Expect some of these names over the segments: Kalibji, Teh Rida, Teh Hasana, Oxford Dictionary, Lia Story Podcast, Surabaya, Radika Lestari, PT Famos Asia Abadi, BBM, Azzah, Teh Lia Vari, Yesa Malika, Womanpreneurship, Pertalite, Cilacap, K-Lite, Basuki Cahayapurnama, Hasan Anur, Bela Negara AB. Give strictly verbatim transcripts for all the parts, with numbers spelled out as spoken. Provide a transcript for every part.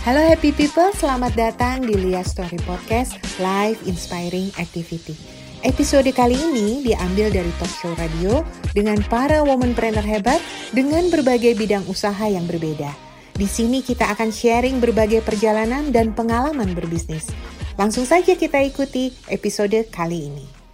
Halo happy people, selamat datang di Lia Story Podcast Live Inspiring Activity. Episode kali ini diambil dari talk show radio dengan para womanpreneur hebat dengan berbagai bidang usaha yang berbeda. Di sini kita akan sharing berbagai perjalanan dan pengalaman berbisnis. Langsung saja kita ikuti episode kali ini.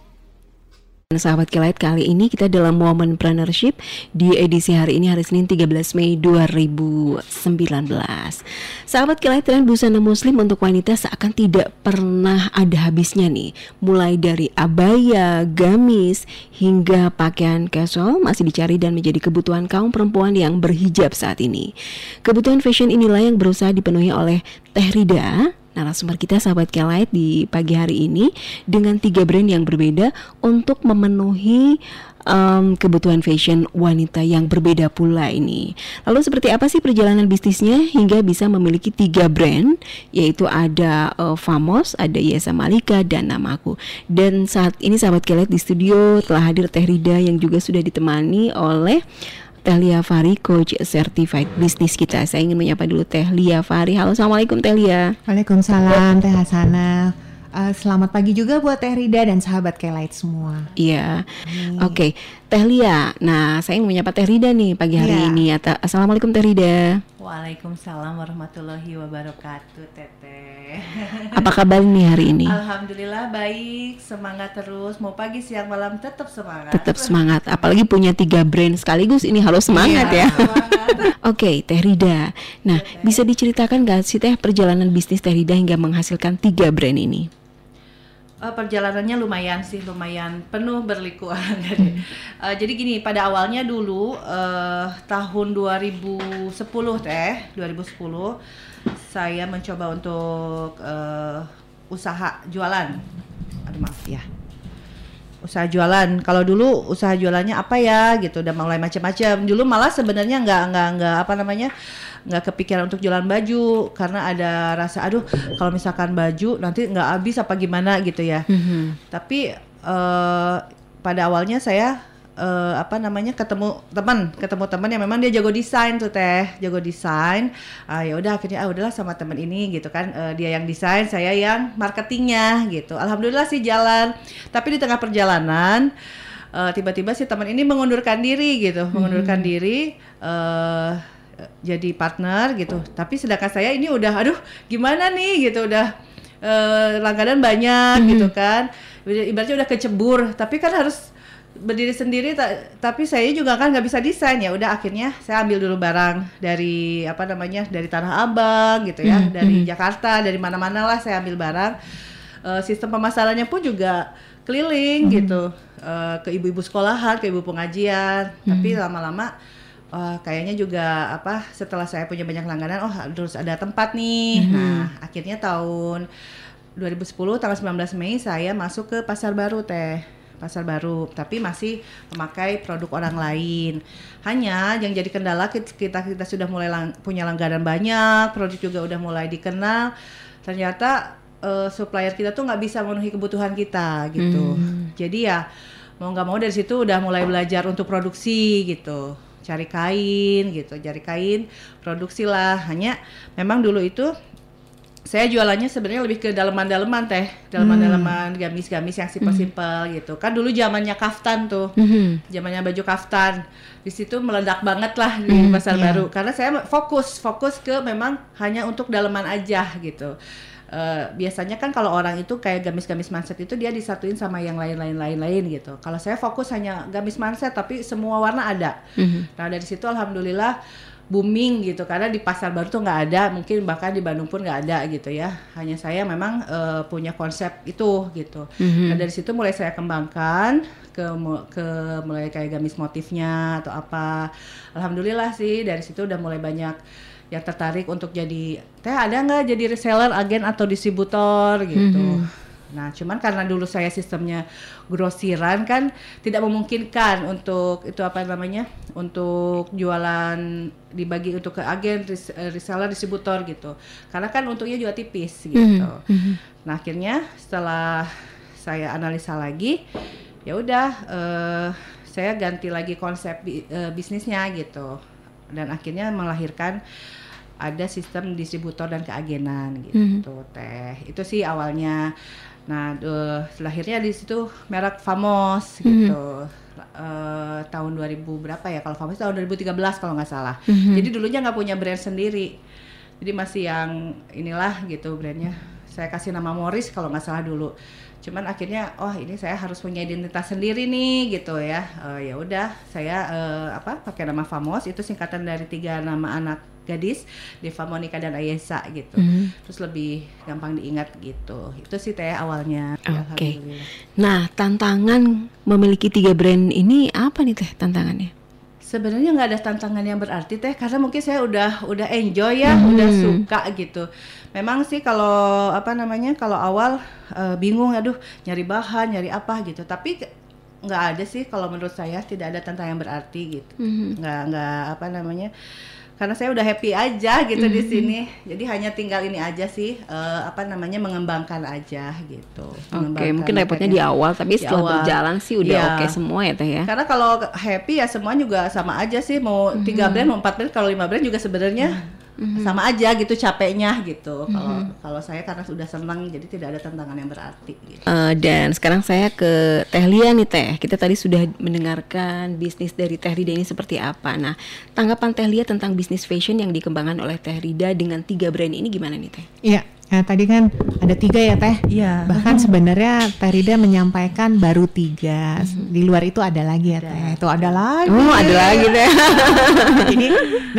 Sahabat K-Lite, kali ini kita dalam Womanpreneurship di edisi hari ini, hari Senin tiga belas Mei dua ribu sembilan belas. Sahabat K-Lite, tren busana muslim untuk wanita seakan tidak pernah ada habisnya nih. Mulai dari abaya, gamis, hingga pakaian casual masih dicari dan menjadi kebutuhan kaum perempuan yang berhijab saat ini. Kebutuhan fashion inilah yang berusaha dipenuhi oleh Teh Rida, narasumber kita sahabat K-Lite di pagi hari ini, dengan tiga brand yang berbeda untuk memenuhi um, kebutuhan fashion wanita yang berbeda pula ini. Lalu seperti apa sih perjalanan bisnisnya hingga bisa memiliki tiga brand, yaitu ada uh, Famos, ada Yesa Malika, dan Namaku. Dan saat ini sahabat K-Lite di studio telah hadir Teh Rida yang juga sudah ditemani oleh Teh Lia Vari, Coach Certified Business kita. Saya ingin menyapa dulu Teh Lia Vari. Halo, Assalamualaikum Teh Lia. Waalaikumsalam Teh Hasana. Uh, selamat pagi juga buat Teh Rida dan sahabat K-Lite semua. Iya, yeah. Oke okay. Teh Lia, nah saya ingin menyapa Teh Rida nih pagi hari yeah. ini. Assalamualaikum Teh Rida. Waalaikumsalam warahmatullahi wabarakatuh Teteh. Apa kabar nih hari ini? Alhamdulillah baik, semangat terus. Mau pagi, siang, malam tetap semangat. Tetap semangat, apalagi punya tiga brand sekaligus ini harus semangat yeah, ya semangat. Oke okay, Teh Rida, nah Teteh, bisa diceritakan gak sih Teh perjalanan bisnis Teh Rida hingga menghasilkan tiga brand ini? Uh, perjalanannya lumayan sih, lumayan penuh berlikuan. uh, Jadi gini, pada awalnya dulu uh, tahun dua ribu sepuluh teh, dua ribu sepuluh saya mencoba untuk uh, usaha jualan. Aduh maaf ya, usaha jualan. Kalau dulu usaha jualannya apa ya gitu, udah mulai macam-macam. Dulu malah sebenarnya nggak nggak nggak apa namanya. nggak kepikiran untuk jualan baju karena ada rasa aduh kalau misalkan baju nanti nggak habis apa gimana gitu ya. Mm-hmm. Tapi uh, pada awalnya saya uh, apa namanya ketemu teman, ketemu teman yang memang dia jago desain tuh teh, jago desain. Uh, ya udah akhirnya ah udahlah sama teman ini gitu kan, uh, dia yang desain, saya yang marketingnya gitu. Alhamdulillah sih jalan. Tapi di tengah perjalanan uh, tiba-tiba si teman ini mengundurkan diri gitu, mm-hmm. mengundurkan diri. Uh, jadi partner gitu, tapi sedangkan saya ini udah, aduh gimana nih gitu, udah uh, langganan banyak mm-hmm. gitu kan, ibaratnya udah kecebur, tapi kan harus berdiri sendiri, ta- tapi saya juga kan nggak bisa desain, ya udah akhirnya saya ambil dulu barang dari apa namanya dari Tanah Abang gitu ya, mm-hmm. dari Jakarta, dari mana-mana lah saya ambil barang, uh, sistem pemasarannya pun juga keliling mm-hmm. gitu, uh, ke ibu-ibu sekolahan, ke ibu pengajian, mm-hmm. tapi lama-lama Uh, kayaknya juga apa setelah saya punya banyak langganan, oh terus ada tempat nih. Mm-hmm. Nah akhirnya tahun dua ribu sepuluh tanggal sembilan belas Mei saya masuk ke Pasar Baru teh, Pasar Baru, tapi masih memakai produk orang lain. Hanya yang jadi kendala kita kita sudah mulai lang- punya langganan banyak, produk juga udah mulai dikenal. Ternyata uh, supplier kita tuh nggak bisa memenuhi kebutuhan kita gitu. Mm-hmm. Jadi ya mau nggak mau dari situ udah mulai belajar untuk produksi gitu. Cari kain gitu, cari kain, produksi lah. Hanya memang dulu itu saya jualannya sebenarnya lebih ke daleman-daleman teh, daleman-daleman, hmm. gamis-gamis yang simpel-simpel hmm. gitu. Kan dulu zamannya kaftan tuh, zamannya hmm. baju kaftan. Di situ meledak banget lah di hmm, Pasar yeah. Baru. Karena saya fokus, fokus ke memang hanya untuk daleman aja gitu. Uh, biasanya kan kalau orang itu kayak gamis-gamis manset itu dia disatuin sama yang lain-lain-lain-lain gitu. Kalau saya fokus hanya gamis manset tapi semua warna ada. Mm-hmm. Nah dari situ alhamdulillah booming gitu karena di Pasar Baru tuh nggak ada, mungkin bahkan di Bandung pun nggak ada gitu ya. Hanya saya memang uh, punya konsep itu gitu. Mm-hmm. Nah dari situ mulai saya kembangkan ke ke mulai kayak gamis motifnya atau apa. Alhamdulillah sih dari situ udah mulai banyak yang tertarik untuk jadi teh, ada nggak jadi reseller, agen atau distributor gitu. Mm-hmm. Nah cuman karena dulu saya sistemnya grosiran kan tidak memungkinkan untuk itu apa namanya untuk jualan dibagi untuk ke agen, reseller, distributor gitu. Karena kan untungnya juga tipis gitu. Mm-hmm. Nah akhirnya setelah saya analisa lagi, ya udah uh, saya ganti lagi konsep bi- uh, bisnisnya gitu. Dan akhirnya melahirkan ada sistem distributor dan keagenan gitu mm. teh. Itu sih awalnya. Nah, duh, lahirnya di situ merek Famos gitu. Mm. Uh, tahun dua ribu berapa ya? Kalau Famos tahun dua ribu tiga belas kalau nggak salah. Mm-hmm. Jadi dulunya nggak punya brand sendiri. Jadi masih yang inilah gitu brandnya. Saya kasih nama Morris kalau nggak salah dulu. Cuman akhirnya, oh ini saya harus punya identitas sendiri nih gitu ya. Uh, ya udah, saya uh, apa pakai nama Famos. Itu singkatan dari tiga nama anak gadis, Deva, Monica, dan Ayesa gitu. Mm-hmm. Terus lebih gampang diingat gitu. Itu sih teh awalnya. Oke. Okay. Nah, tantangan memiliki tiga brand ini apa nih teh tantangannya? Sebenarnya nggak ada tantangan yang berarti teh, karena mungkin saya udah udah enjoy ya, hmm. udah suka gitu. Memang sih kalau apa namanya kalau awal e, bingung, aduh nyari bahan, nyari apa gitu. Tapi nggak ada sih kalau menurut saya, tidak ada tantangan yang berarti gitu. Hmm. Nggak nggak apa namanya, karena saya udah happy aja gitu hmm. di sini. Jadi hanya tinggal ini aja sih e, apa namanya mengembangkan aja gitu. Oke, okay, mungkin repotnya di awal, tapi di setelah awal, berjalan sih udah ya, oke okay semua ya teh ya. Karena kalau happy ya semua juga sama aja sih, mau mm-hmm. tiga brand, mau empat brand, kalau lima brand juga sebenarnya mm-hmm. sama aja gitu capeknya gitu. Kalau mm-hmm. kalau saya karena sudah senang, jadi tidak ada tantangan yang berarti. Gitu. Uh, dan sekarang saya ke Teh Lia nih teh. Kita tadi sudah mendengarkan bisnis dari Teh Rida ini seperti apa. Nah, tanggapan Teh Lia tentang bisnis fashion yang dikembangkan oleh Teh Rida dengan tiga brand ini gimana nih teh? Iya. Nah, tadi kan ada tiga ya teh. Iya. Bahkan uh-huh. sebenarnya Teh Rida menyampaikan baru tiga. Uh-huh. Di luar itu ada lagi ya teh. Itu ada lagi. Oh, ada lagi teh. Jadi,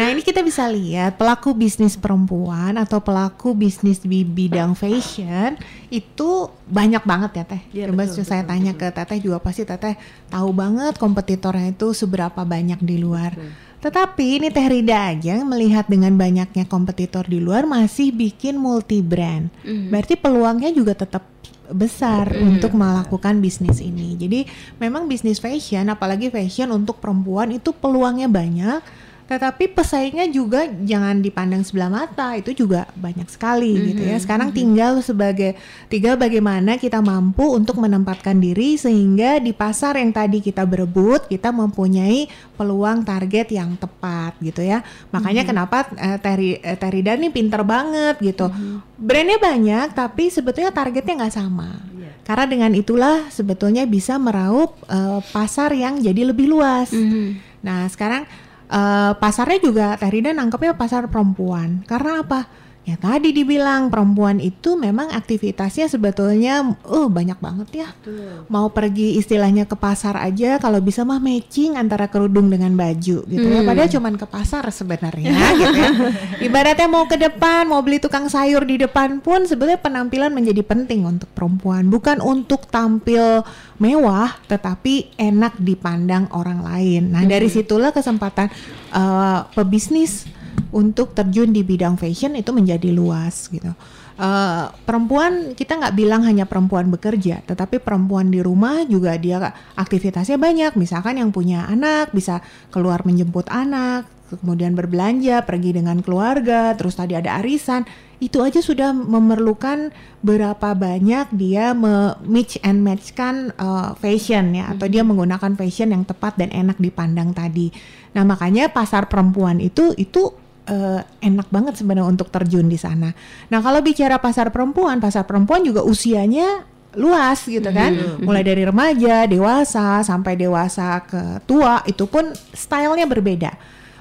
nah ini kita bisa lihat pelaku bisnis perempuan atau pelaku bisnis di bidang fashion itu banyak banget ya teh. Ya, coba betul, saya betul, tanya betul. ke teteh juga pasti teteh tahu banget kompetitornya itu seberapa banyak di luar. Betul. Tetapi ini Teh Rida aja melihat dengan banyaknya kompetitor di luar masih bikin multi brand. Mm. Berarti peluangnya juga tetap besar mm. untuk melakukan bisnis ini. Jadi memang bisnis fashion, apalagi fashion untuk perempuan itu peluangnya banyak. Tetapi pesaingnya juga jangan dipandang sebelah mata, itu juga banyak sekali mm-hmm. gitu ya. Sekarang mm-hmm. tinggal sebagai tinggal bagaimana kita mampu untuk menempatkan diri sehingga di pasar yang tadi kita berebut, kita mempunyai peluang target yang tepat gitu ya. Makanya mm-hmm. kenapa uh, Teh Teh Rida nih pinter banget gitu. Mm-hmm. Brandnya banyak tapi sebetulnya targetnya nggak sama. Yeah. Karena dengan itulah sebetulnya bisa meraup uh, pasar yang jadi lebih luas. Mm-hmm. Nah sekarang Uh, pasarnya juga Teh Rida nangkepnya pasar perempuan. Karena apa? Ya tadi dibilang perempuan itu memang aktivitasnya sebetulnya uh, banyak banget ya. Betul. Mau pergi istilahnya ke pasar aja, kalau bisa mah matching antara kerudung dengan baju gitu hmm. ya. Padahal cuman ke pasar sebenarnya gitu ya. Ibaratnya mau ke depan, mau beli tukang sayur di depan pun sebetulnya penampilan menjadi penting untuk perempuan. Bukan untuk tampil mewah, tetapi enak dipandang orang lain. Nah, dari situlah kesempatan uh, pebisnis untuk terjun di bidang fashion itu menjadi luas gitu. Uh, perempuan kita nggak bilang hanya perempuan bekerja, tetapi perempuan di rumah juga dia aktivitasnya banyak. Misalkan yang punya anak bisa keluar menjemput anak, kemudian berbelanja, pergi dengan keluarga, terus tadi ada arisan. Itu aja sudah memerlukan berapa banyak dia match and matchkan uh, fashion ya, atau dia menggunakan fashion yang tepat dan enak dipandang tadi. Nah makanya pasar perempuan itu itu uh, enak banget sebenarnya untuk terjun di sana. Nah kalau bicara pasar perempuan, pasar perempuan juga usianya luas gitu kan, mm-hmm. mulai dari remaja, dewasa sampai dewasa ke tua, itu pun stylenya berbeda.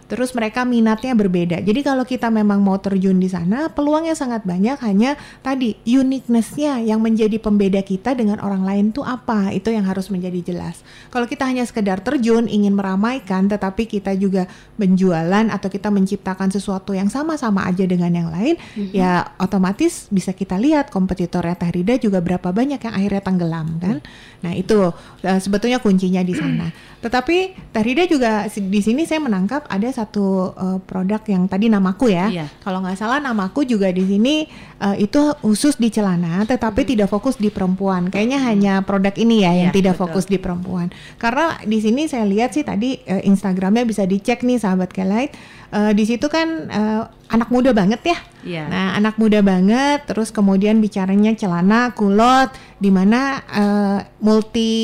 Terus mereka minatnya berbeda. Jadi kalau kita memang mau terjun di sana, peluangnya sangat banyak. Hanya tadi uniqueness-nya yang menjadi pembeda kita dengan orang lain tuh apa? Itu yang harus menjadi jelas. Kalau kita hanya sekedar terjun ingin meramaikan, tetapi kita juga menjualan atau kita menciptakan sesuatu yang sama-sama aja dengan yang lain, mm-hmm. ya otomatis bisa kita lihat kompetitornya Teh Rida juga berapa banyak yang akhirnya tenggelam kan? Mm-hmm. Nah itu uh, sebetulnya kuncinya di sana. Tetapi Teh Rida juga di sini saya menangkap ada satu uh, produk yang tadi namaku ya, iya. kalau nggak salah namaku juga di sini uh, itu khusus di celana, tetapi hmm. tidak fokus di perempuan. Kayaknya hmm. hanya produk ini ya yang iya, tidak betul. fokus di perempuan. Karena di sini saya lihat sih tadi uh, Instagramnya bisa dicek nih sahabat K-Lite. Uh, di situ kan uh, anak muda banget ya. Iya. Nah anak muda banget, terus kemudian bicaranya celana, kulot, di mana uh, multi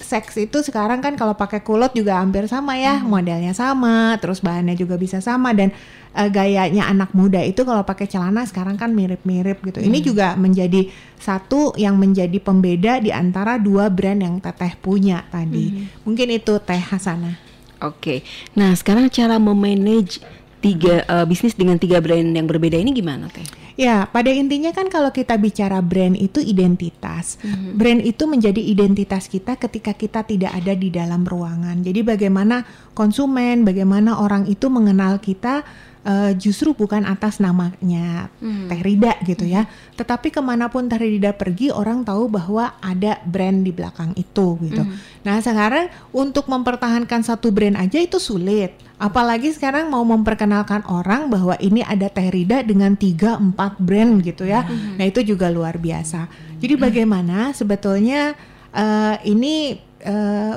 seks itu sekarang kan kalau pakai kulot juga hampir sama ya, hmm. modelnya sama, terus bahannya juga bisa sama, dan uh, gayanya anak muda itu kalau pakai celana sekarang kan mirip-mirip gitu. Hmm. Ini juga menjadi satu yang menjadi pembeda di antara dua brand yang Teteh punya tadi. Hmm. Mungkin itu Teh Hasana. Oke. Nah, sekarang cara memanage tiga uh, bisnis dengan tiga brand yang berbeda ini gimana, Teh? Ya, pada intinya kan kalau kita bicara brand itu identitas. Mm-hmm. Brand itu menjadi identitas kita ketika kita tidak ada di dalam ruangan. Jadi bagaimana konsumen, bagaimana orang itu mengenal kita uh, justru bukan atas namanya mm-hmm. Teh Rida gitu ya. Mm-hmm. Tetapi kemanapun Teh Rida pergi, orang tahu bahwa ada brand di belakang itu gitu. Mm-hmm. Nah sekarang untuk mempertahankan satu brand aja itu sulit. Apalagi sekarang mau memperkenalkan orang bahwa ini ada Teh Rida dengan tiga empat brand gitu ya. Mm-hmm. Nah itu juga luar biasa. Jadi bagaimana sebetulnya uh, ini uh,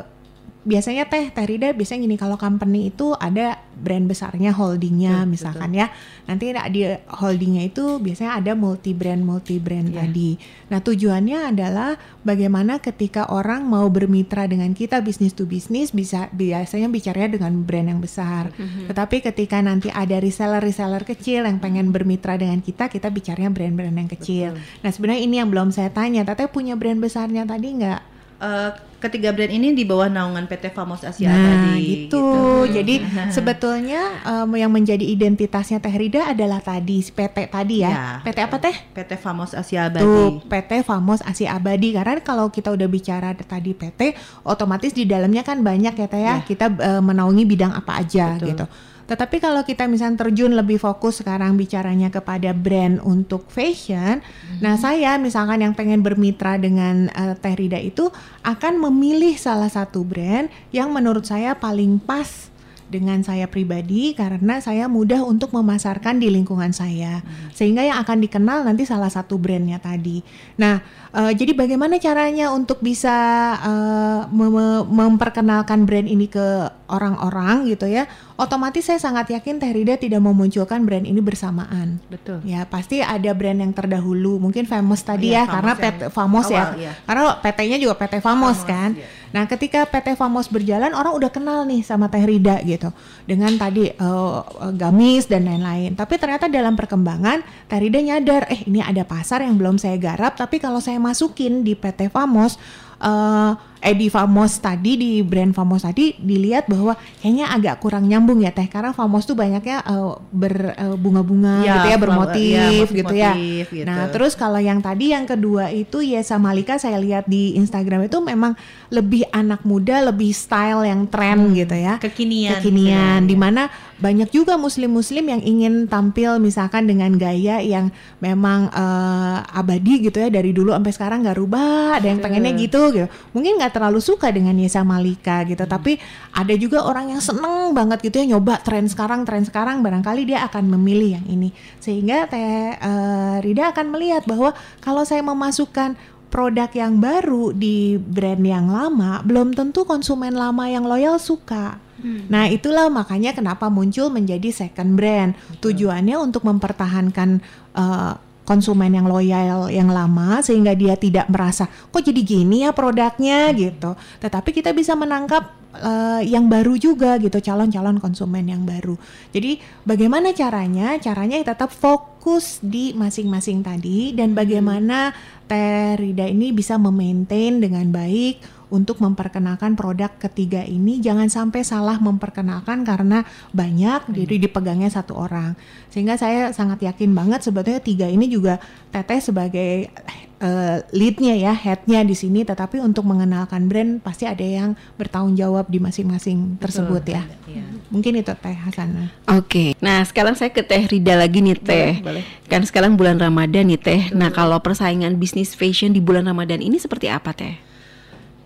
biasanya Teh Teh Rida biasanya gini, kalau company itu ada brand besarnya, holdingnya mm, misalkan betul. Ya. Nanti di holdingnya itu biasanya ada multi brand multi brand yeah. tadi. Nah tujuannya adalah bagaimana ketika orang mau bermitra dengan kita bisnis to bisnis bisa biasanya bicaranya dengan brand yang besar. Mm-hmm. Tetapi ketika nanti ada reseller-reseller kecil yang pengen bermitra dengan kita, kita bicaranya brand-brand yang kecil. Betul. Nah sebenarnya ini yang belum saya tanya, Teteh punya brand besarnya tadi nggak? Uh, ketiga brand ini di bawah naungan P T Famos Asia Abadi. Nah, gitu. gitu. Jadi sebetulnya um, yang menjadi identitasnya Teh Rida adalah tadi P T tadi ya. ya P T apa Teh? P T Famos Asia Abadi. Tuh, P T Famos Asia Abadi. Karena kalau kita udah bicara tadi P T, otomatis di dalamnya kan banyak ya Teh ya. ya. Kita uh, menaungi bidang apa aja. Betul. Gitu. Tetapi kalau kita misalnya terjun lebih fokus sekarang bicaranya kepada brand untuk fashion, mm-hmm. nah saya misalkan yang pengen bermitra dengan uh, Teh Rida itu akan memilih salah satu brand yang menurut saya paling pas dengan saya pribadi karena saya mudah untuk memasarkan di lingkungan saya hmm. sehingga yang akan dikenal nanti salah satu brandnya tadi. Nah uh, jadi bagaimana caranya untuk bisa uh, mem- memperkenalkan brand ini ke orang-orang gitu ya. Otomatis saya sangat yakin Teh Rida tidak memunculkan brand ini bersamaan. Betul. Ya pasti ada brand yang terdahulu, mungkin Famos tadi ya, ya karena P T Famos awal, ya. ya karena P T-nya juga P T Famos, Famos kan ya. Nah ketika P T Famos berjalan orang udah kenal nih sama Teh Rida gitu dengan tadi uh, gamis dan lain-lain. Tapi ternyata dalam perkembangan Teh Rida nyadar, eh ini ada pasar yang belum saya garap. Tapi kalau saya masukin di P T Famos, uh, eh di Famos tadi, di brand Famos tadi dilihat bahwa kayaknya agak kurang nyambung ya Teh. Karena Famos tuh banyaknya uh, berbunga-bunga uh, ya, gitu ya, bermotif ya, gitu ya. Gitu. Nah terus kalau yang tadi yang kedua itu Yesa Malika saya lihat di Instagram itu memang lebih anak muda, lebih style yang trend hmm. gitu ya. Kekinian. Kekinian, hmm. dimana banyak juga muslim-muslim yang ingin tampil misalkan dengan gaya yang memang uh, abadi gitu ya. Dari dulu sampai sekarang gak rubah, ada yang pengennya gitu gitu. Mungkin gak terlalu suka dengan Yesa Malika gitu. Hmm. Tapi ada juga orang yang seneng banget gitu ya nyoba tren sekarang, tren sekarang. Barangkali dia akan memilih yang ini. Sehingga Teh uh, Rida akan melihat bahwa kalau saya memasukkan produk yang baru di brand yang lama, belum tentu konsumen lama yang loyal suka. Hmm. Nah itulah makanya kenapa muncul menjadi second brand. Tujuannya untuk mempertahankan uh, konsumen yang loyal yang lama sehingga dia tidak merasa kok jadi gini ya produknya hmm. gitu. Tetapi kita bisa menangkap uh, yang baru juga gitu, calon-calon konsumen yang baru. Jadi bagaimana caranya? Caranya tetap fokus di masing-masing tadi dan bagaimana hmm. Teh Rida ini bisa memaintain dengan baik untuk memperkenalkan produk ketiga ini. Jangan sampai salah memperkenalkan karena banyak, jadi hmm. dipegangnya satu orang. Sehingga saya sangat yakin banget sebetulnya tiga ini juga Teteh sebagai uh, leadnya ya, headnya di sini. Tetapi untuk mengenalkan brand pasti ada yang bertanggung jawab di masing-masing tersebut. Betul, ya. Iya. Mungkin itu Teh Hasana. Oke, okay. Nah sekarang saya ke Teh Rida lagi nih Teh. Boleh, boleh. Kan sekarang bulan Ramadan nih Teh. Betul. Nah kalau persaingan bisnis fashion di bulan Ramadan ini seperti apa Teh?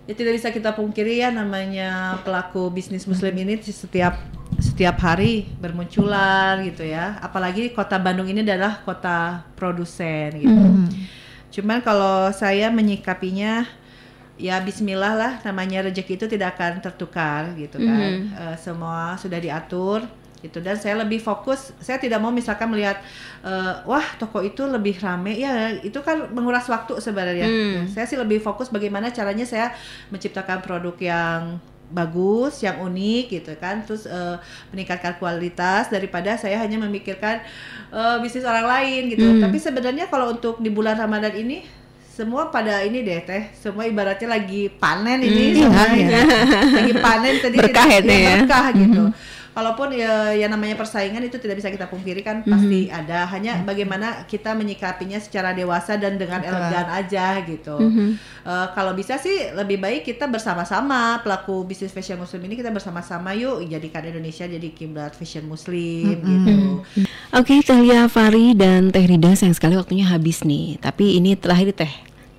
Ya tidak bisa kita pungkiri ya, namanya pelaku bisnis muslim ini setiap setiap hari bermunculan gitu ya. Apalagi kota Bandung ini adalah kota produsen gitu. Mm. Cuman kalau saya menyikapinya ya bismillah lah, namanya rezeki itu tidak akan tertukar gitu kan. Mm. Uh, semua sudah diatur. gitu. Dan saya lebih fokus, saya tidak mau misalkan melihat uh, wah toko itu lebih rame ya, itu kan menguras waktu sebenarnya. Hmm. Saya sih lebih fokus bagaimana caranya saya menciptakan produk yang bagus, yang unik gitu kan, terus uh, meningkatkan kualitas daripada saya hanya memikirkan uh, bisnis orang lain gitu. Hmm. Tapi sebenarnya kalau untuk di bulan Ramadan ini semua pada ini deh teh, semua ibaratnya lagi panen ini, hmm, semua ya. Lagi panen tadi berkah tidak, ya, ya berkah gitu. Mm-hmm. Walaupun ya, yang namanya persaingan itu tidak bisa kita pungkiri kan, mm-hmm, pasti ada. Hanya mm-hmm, bagaimana kita menyikapinya secara dewasa dan dengan betul, elegan aja gitu. Mm-hmm. Uh, kalau bisa sih lebih baik kita bersama-sama pelaku bisnis fashion muslim ini, kita bersama-sama yuk jadikan Indonesia jadi kiblat fashion muslim, mm-hmm, gitu. Oke, okay, Teh Lia Vari dan Teh Rida, sayang sekali waktunya habis nih. Tapi ini terakhir Teh,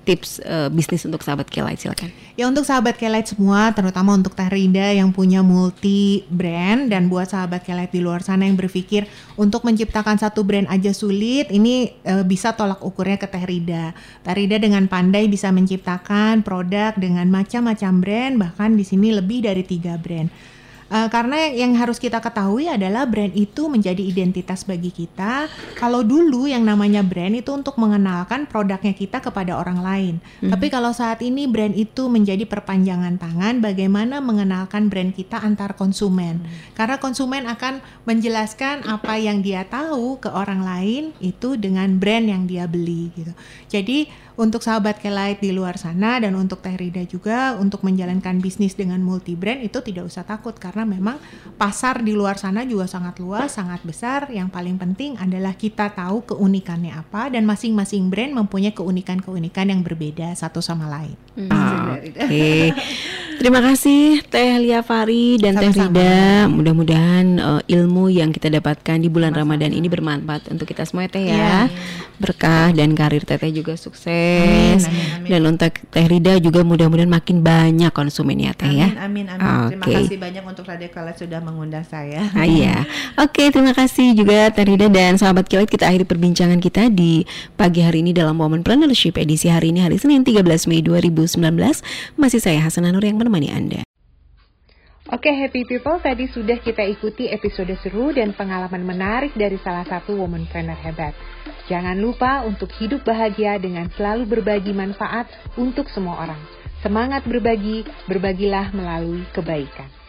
tips uh, bisnis untuk sahabat K-Lite, silakan. Ya, untuk sahabat K-Lite semua, terutama untuk Teh Rida yang punya multi brand, dan buat sahabat K-Lite di luar sana yang berpikir untuk menciptakan satu brand aja sulit, ini uh, bisa tolak ukurnya ke Teh Rida. Teh Rida dengan pandai bisa menciptakan produk dengan macam-macam brand, bahkan di sini lebih dari tiga brand. Uh, karena yang harus kita ketahui adalah brand itu menjadi identitas bagi kita. Kalau dulu yang namanya brand itu untuk mengenalkan produknya kita kepada orang lain. Mm-hmm. Tapi kalau saat ini brand itu menjadi perpanjangan tangan bagaimana mengenalkan brand kita antar konsumen. Mm-hmm. Karena konsumen akan menjelaskan apa yang dia tahu ke orang lain itu dengan brand yang dia beli gitu. Jadi untuk sahabat K-Lite di luar sana dan untuk Teh Rida juga, untuk menjalankan bisnis dengan multi brand itu tidak usah takut, karena memang pasar di luar sana juga sangat luas, sangat besar. Yang paling penting adalah kita tahu keunikannya apa, dan masing-masing brand mempunyai keunikan-keunikan yang berbeda satu sama lain. Hmm. Oh, oke, okay. Terima kasih Teh Lia Vari dan Teh Rida. Mudah-mudahan uh, ilmu yang kita dapatkan di bulan sama-sama Ramadan ini bermanfaat untuk kita semua Teh ya. Yeah. Berkah dan karir Teteh juga sukses. Amin, amin, amin. Dan untuk Teh Rida juga mudah-mudahan makin banyak konsumennya Teh ya. Amin, amin, amin. Okay. Terima kasih banyak untuk Radika Lestari sudah mengundang saya. Ah, iya. Oke, okay, terima kasih juga Teh Rida dan sahabat K-Lite. Kita akhiri perbincangan kita di pagi hari ini dalam Womanpreneurship edisi hari ini, hari Senin tiga belas Mei dua ribu sembilan belas. Masih saya Hasan Anur yang menemani Anda. Oke, happy people, tadi sudah kita ikuti episode seru dan pengalaman menarik dari salah satu womanpreneur hebat. Jangan lupa untuk hidup bahagia dengan selalu berbagi manfaat untuk semua orang. Semangat berbagi, berbagilah melalui kebaikan.